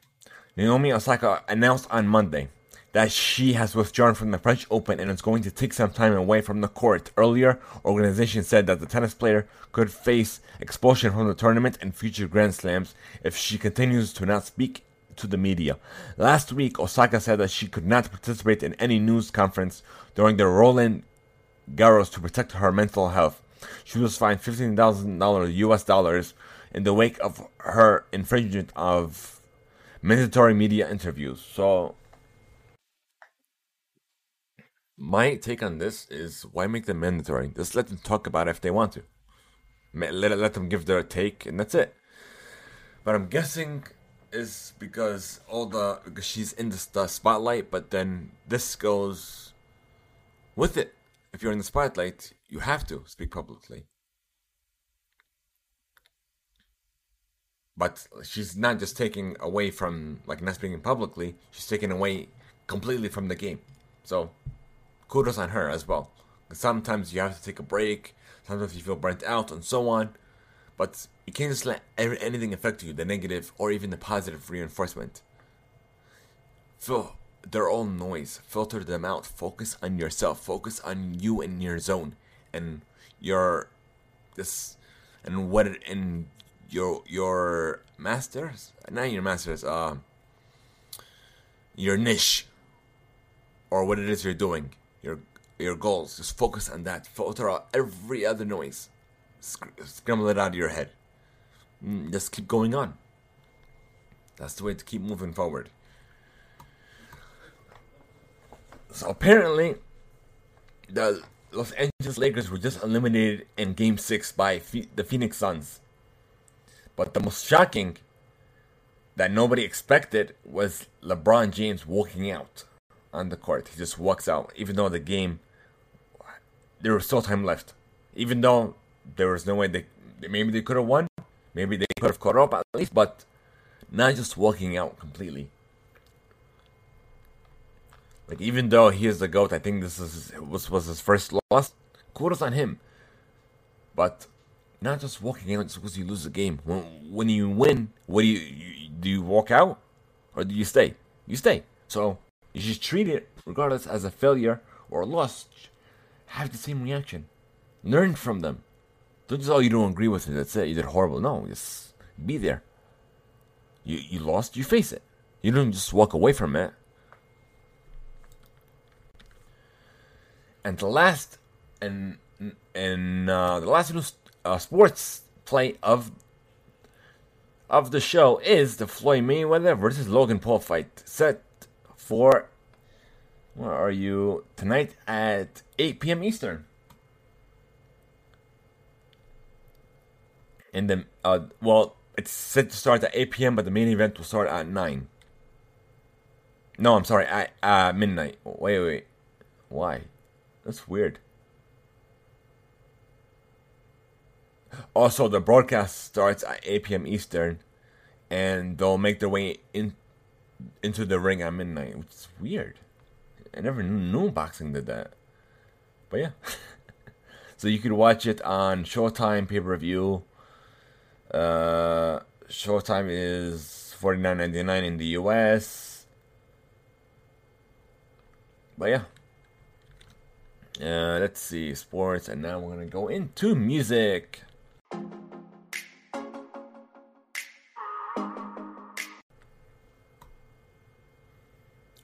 Naomi Osaka announced on Monday that she has withdrawn from the French Open and is going to take some time away from the court. Earlier, organization said that the tennis player could face expulsion from the tournament and future Grand Slams if she continues to not speak to the media. Last week, Osaka said that she could not participate in any news conference during the Roland Garros to protect her mental health. She was fined fifteen thousand dollars U S dollars in the wake of her infringement of mandatory media interviews. So, my take on this is, why make them mandatory? Just let them talk about it if they want to. Let, let them give their take, and that's it. But I'm guessing is because all the because she's in the, the spotlight, but then this goes with it. If you're in the spotlight, you have to speak publicly. But she's not just taking away from, like, not speaking publicly. She's taking away completely from the game. So, kudos on her as well. Sometimes you have to take a break. Sometimes you feel burnt out and so on. But you can't just let every, anything affect you, the negative or even the positive reinforcement. Fill their own noise. Filter them out. Focus on yourself. Focus on you and your zone. And your... this... And what... It, and... Your your masters, not your masters, uh, your niche, or what it is you're doing, your your goals. Just focus on that. Filter out every other noise. Scramble it out of your head. Just keep going on. That's the way to keep moving forward. So apparently, the Los Angeles Lakers were just eliminated in Game six by Fe- the Phoenix Suns. But the most shocking that nobody expected was LeBron James walking out on the court. He just walks out, even though the game, there was still time left. Even though there was no way they, maybe they could have won, maybe they could have caught up at least, but not just walking out completely. Like, even though he is the GOAT, I think this is was, was his first loss. Kudos on him. But... not just walking out just because you lose the game. When, when you win, what do you, you do? You walk out, or do you stay? You stay. So you should treat it, regardless, as a failure or a loss. Have the same reaction. Learn from them. Don't just, oh, you don't agree with me, that's it, you did horrible. No, just be there. You you lost. You face it. You don't just walk away from it. And the last and and uh, the last news. Uh, sports play of of the show is the Floyd Mayweather versus Logan Paul fight set for where are you tonight at eight p.m. Eastern. And then, uh, well, it's set to start at eight p.m., but the main event will start at nine. No, I'm sorry, at uh, midnight. Wait, wait, why? That's weird. Also, the broadcast starts at eight p.m. Eastern, and they'll make their way in into the ring at midnight, which is weird. I never knew boxing did that. But yeah. So you could watch it on Showtime pay-per-view. Uh, Showtime is forty-nine ninety-nine in the U S. But yeah. Uh, let's see, sports, and now we're going to go into music.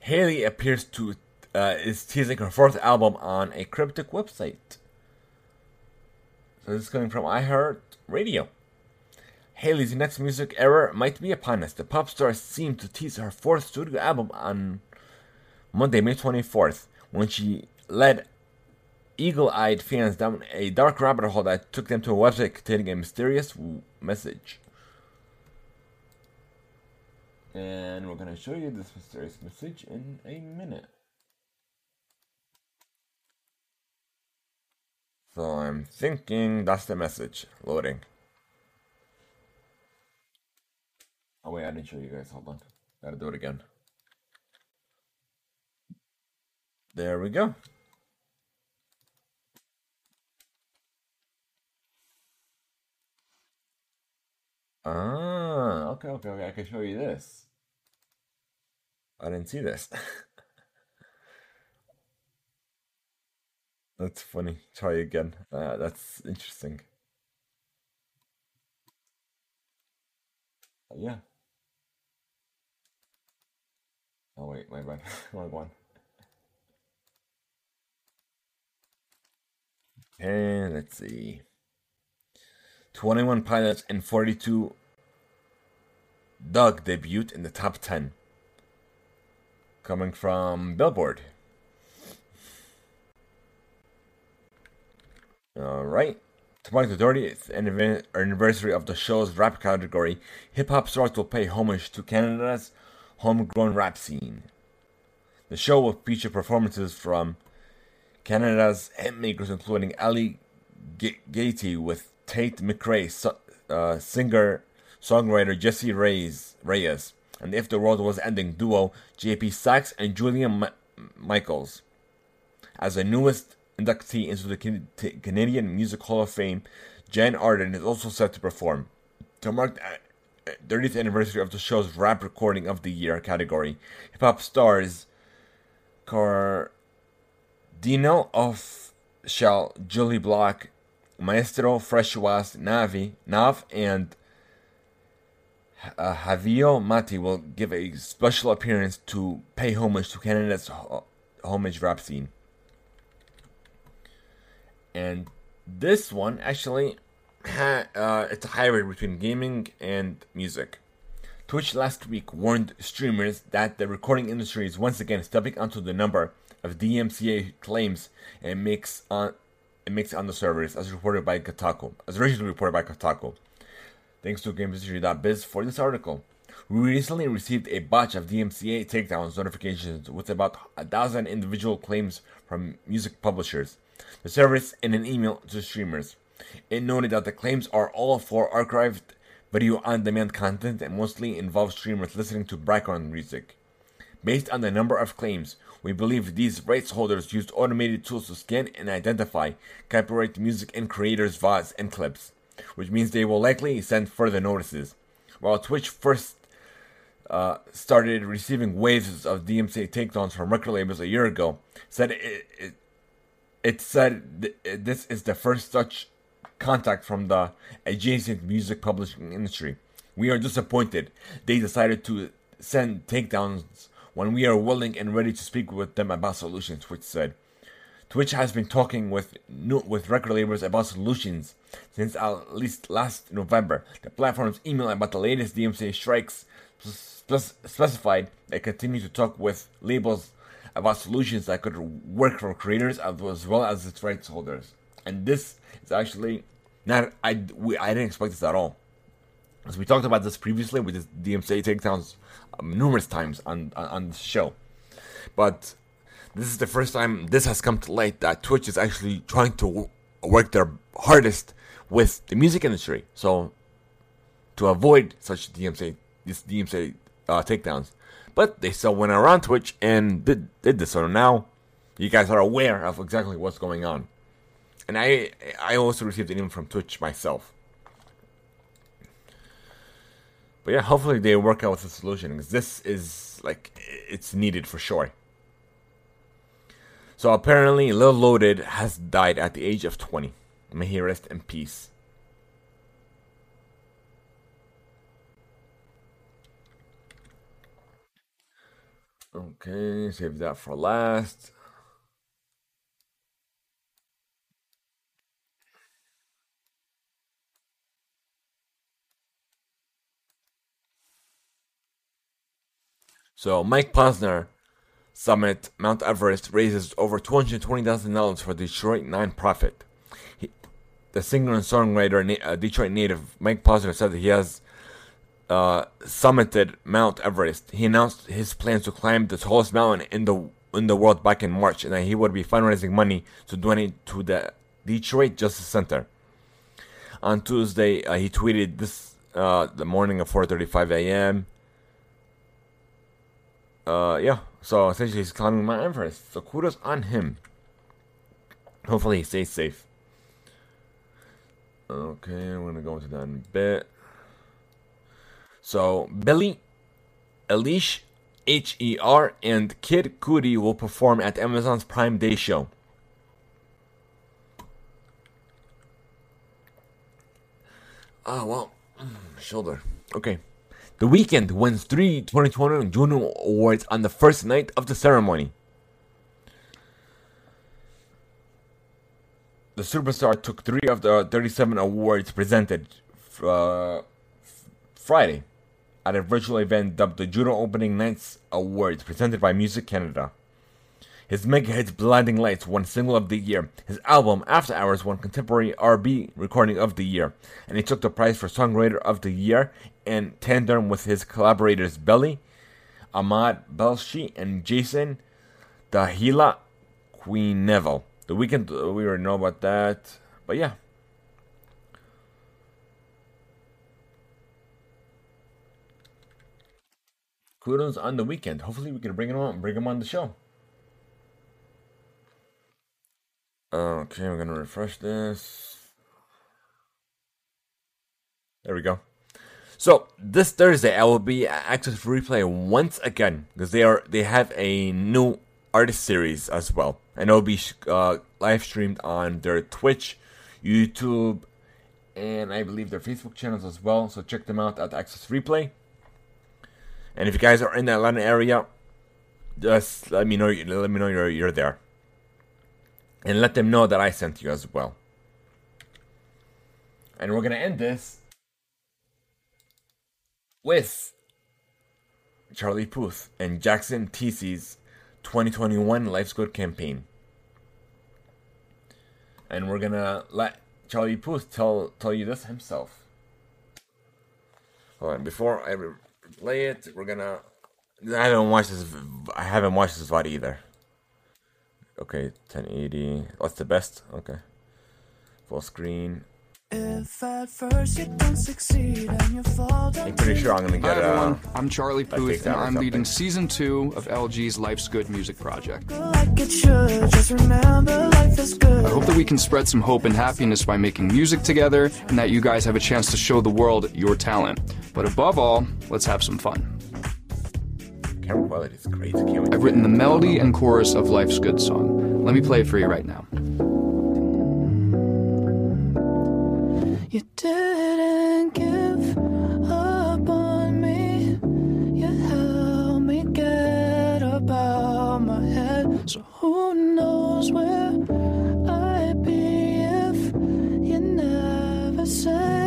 Hailey appears to uh, is teasing her fourth album on a cryptic website. So this is coming from iHeartRadio. Hailey's next music era might be upon us. The pop star seemed to tease her fourth studio album on Monday, May twenty-fourth, when she led eagle-eyed fans down a dark rabbit hole that took them to a website containing a mysterious w- message. And we're going to show you this mysterious message in a minute. So I'm thinking that's the message. Loading. Oh wait, I didn't show you guys. Hold on. Gotta do it again. There we go. Ah, okay, okay, okay, I can show you this. I didn't see this. That's funny. Try again. Uh, that's interesting. Uh, yeah. Oh, wait, my bad. Wrong one. Okay, let's see. twenty-one pilots and forty-two Doug debuted in the top ten. Coming from Billboard. Alright. To mark the thirtieth anniversary of the show's rap category, hip-hop stars will pay homage to Canada's homegrown rap scene. The show will feature performances from Canada's hitmakers, including Ali G- Gaty with Tate McRae, so, uh, singer, songwriter Jesse Reyes, Reyes, and If the World Was Ending duo J P Sachs and Julian M- Michaels, as the newest inductee into the Can- T- Canadian Music Hall of Fame. Jan Arden is also set to perform. To mark the thirtieth anniversary of the show's rap recording of the year category, hip hop stars Cardino of Shell, Julie Block, Maestro, Fresh West, Navi, Nav, and uh, Javio Mati will give a special appearance to pay homage to Canada's ho- homage rap scene. And this one actually, ha- uh, it's a hybrid between gaming and music. Twitch last week warned streamers that the recording industry is once again stepping onto the number of D M C A claims it makes on it makes on the servers, as reported by Kotaku, as originally reported by Kotaku. Thanks to GameIndustry dot biz for this article. We recently received a batch of D M C A takedowns notifications with about a thousand individual claims from music publishers, the service, in an email to streamers. It noted that the claims are all for archived video on-demand content and mostly involve streamers listening to background music. Based on the number of claims, we believe these rights holders used automated tools to scan and identify copyright music and creators' V O Ds and clips, which means they will likely send further notices. While Twitch first uh, started receiving waves of D M C A takedowns from record labels a year ago, said it, it, it said th- this is the first such contact from the adjacent music publishing industry. We are disappointed they decided to send takedowns when we are willing and ready to speak with them about solutions, Twitch said. Twitch has been talking with new, with record labels about solutions since at least last November. The platform's email about the latest D M C A strikes sp- specified they continue to talk with labels about solutions that could work for creators as well as its rights holders. And this is actually not, I, we, I didn't expect this at all. As we talked about this previously with the D M C A takedowns um, numerous times on, on, on the show. But this is the first time this has come to light that Twitch is actually trying to w- work their hardest with the music industry, so to avoid such D M C, this D M C A uh, takedowns. But they still went around Twitch and did, did this, so now you guys are aware of exactly what's going on. And I I also received an email from Twitch myself. But yeah, hopefully they work out with a solution, because this is, like, it's needed for sure. So apparently Lil Loaded has died at the age of twenty. May he rest in peace. Okay, save that for last. So, Mike Posner summit Mount Everest raises over two hundred twenty thousand dollars for Detroit nonprofit. He, the singer and songwriter, uh, Detroit native Mike Posner, said that he has uh, summited Mount Everest. He announced his plans to climb the tallest mountain in the in the world back in March, and that he would be fundraising money to donate to the Detroit Justice Center. On Tuesday, uh, he tweeted this uh, the morning of four thirty-five a.m. Uh, yeah, so essentially he's climbing Mount Everest, so kudos on him. Hopefully he stays safe. Okay, I'm gonna go into that in a bit. So, Billy, Elish, H E R, and Kid Cudi will perform at Amazon's Prime Day show. Oh, well, shoulder. Okay. The Weeknd wins three twenty twenty-one Juno Awards on the first night of the ceremony. The superstar took three of the thirty-seven awards presented uh, Friday at a virtual event dubbed the Juno Opening Nights Awards, presented by Music Canada. His mega hits Blinding Lights won Single of the Year. His album After Hours won Contemporary R and B Recording of the Year. And he took the prize for Songwriter of the Year in tandem with his collaborators Belly, Ahmad Belshi, and Jason Dahila Queen Neville. The Weeknd, we already know about that. But yeah. Kudos on The Weeknd. Hopefully we can bring him on, bring him on the show. Okay, I'm gonna refresh this. There we go. So this Thursday I will be access for replay once again because they are they have a new artist series as well, and it will be uh, live streamed on their Twitch, YouTube, and I believe their Facebook channels as well. So check them out at Access Replay. And if you guys are in the Atlanta area, just let me know. Let me know you're you're there, and let them know that I sent you as well. And we're gonna end this with Charlie Puth and Jackson Teese's twenty twenty-one Life's Good campaign. And we're gonna let Charlie Puth tell tell you this himself. Hold on, before I. Re- Play it. We're gonna. I haven't watched this. I haven't watched this V O D either. Okay, ten eighty. What's the best? Okay, full screen. If at first you don't succeed and you fall down, I'm pretty sure I'm gonna get. Hi everyone, I'm Charlie Puth, and I'm leading season two of L G's Life's Good music project. Like it should, just remember life is good. I hope that we can spread some hope and happiness by making music together, and that you guys have a chance to show the world your talent. But above all, let's have some fun. Camera quality is great. I've written the melody and chorus of Life's Good song. Let me play it for you right now. You didn't give up on me. You helped me get about my head. So who knows where I'd be if you never said.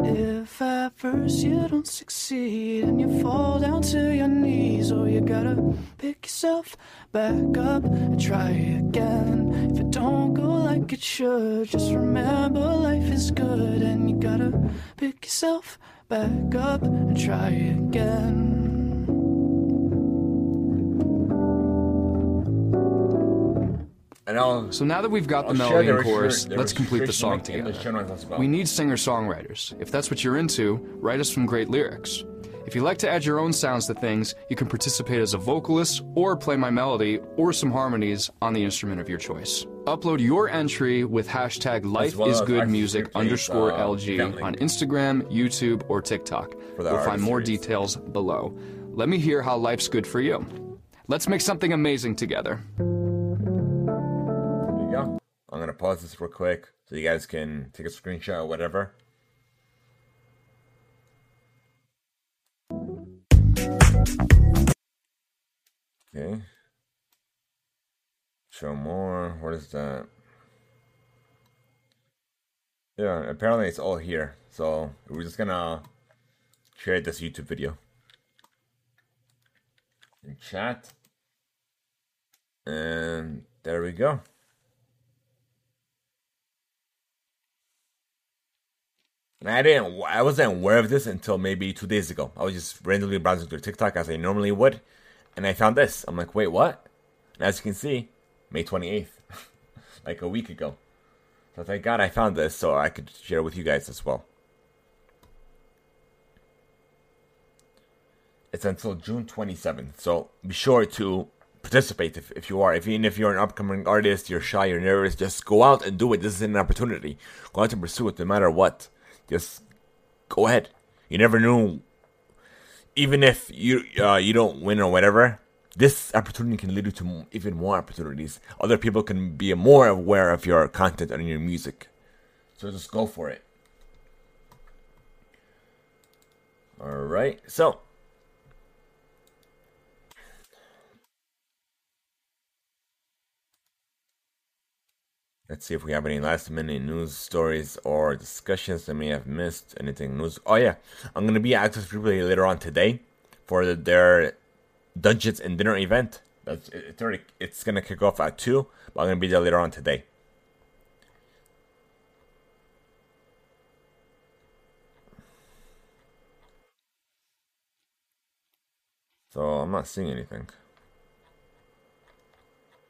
If at first you don't succeed and you fall down to your knees, oh, you gotta pick yourself back up and try again. If it don't go like it should, just remember life is good, and you gotta pick yourself back up and try again. And I'll, so now that we've got I'll the melody and chorus, let's complete the song together. Well. We need singer-songwriters. If that's what you're into, write us some great lyrics. If you like to add your own sounds to things, you can participate as a vocalist or play my melody or some harmonies on the instrument of your choice. Upload your entry with hashtag lifeisgoodmusic underscore L G on Instagram, YouTube, or TikTok. You'll find more details below. Let me hear how life's good for you. Let's make something amazing together. There you go. I'm going to pause this real quick so you guys can take a screenshot or whatever. Okay. Show more. What is that? Yeah, apparently it's all here. So we're just gonna share this YouTube video in chat. And there we go. And I didn't, I wasn't aware of this until maybe two days ago. I was just randomly browsing through TikTok as I normally would, and I found this. I'm like, wait, what? And as you can see, May twenty-eighth, like a week ago. So thank God I found this so I could share it with you guys as well. It's until June twenty-seventh, so be sure to participate if, if you are. If, even if you're an upcoming artist, you're shy, you're nervous, just go out and do it. This is an opportunity. Go out and pursue it no matter what. Just go ahead. You never knew. Even if you uh, you don't win or whatever, this opportunity can lead you to even more opportunities. Other people can be more aware of your content and your music. So just go for it. All right. So. Let's see if we have any last minute news stories or discussions that may have missed anything news. Oh yeah, I'm going to be at Access Replay later on today for their Dungeons and Dinner event. It's, it's already it's gonna kick off at two, but I'm gonna be there later on today. So I'm not seeing anything.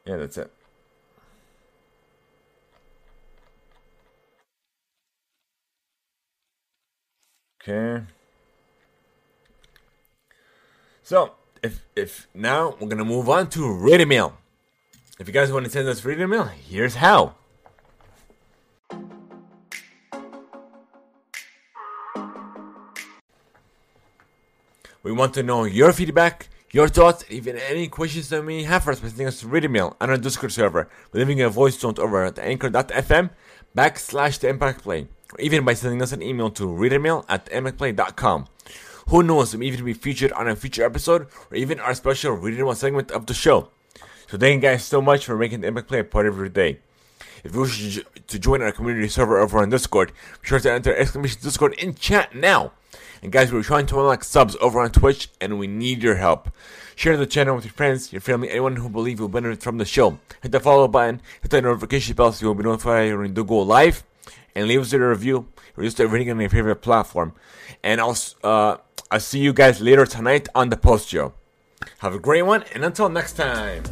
Yeah, that's it. Okay. So if if now we're gonna move on to read mail. If you guys want to send us read mail, here's how. We want to know your feedback, your thoughts, and even any questions that you may have for us by sending us a read email on our Discord server, by leaving a voice note over at anchor dot f m backslash the Impact Play, or even by sending us an email to reademail at impactplay dot com. Who knows, it may even be featured on a future episode, or even our special read email segment of the show. So thank you guys so much for making the Impact Play a part of your day. If you wish to join our community server over on Discord, be sure to enter exclamation Discord in chat now. And guys, we're trying to unlock subs over on Twitch, and we need your help. Share the channel with your friends, your family, anyone who believes will benefit from the show. Hit the follow button, hit the notification bell so you'll be notified when we do go live. And leave us a review, or just a rating on your favorite platform. And I'll, uh, I'll see you guys later tonight on the post show. Have a great one, and until next time.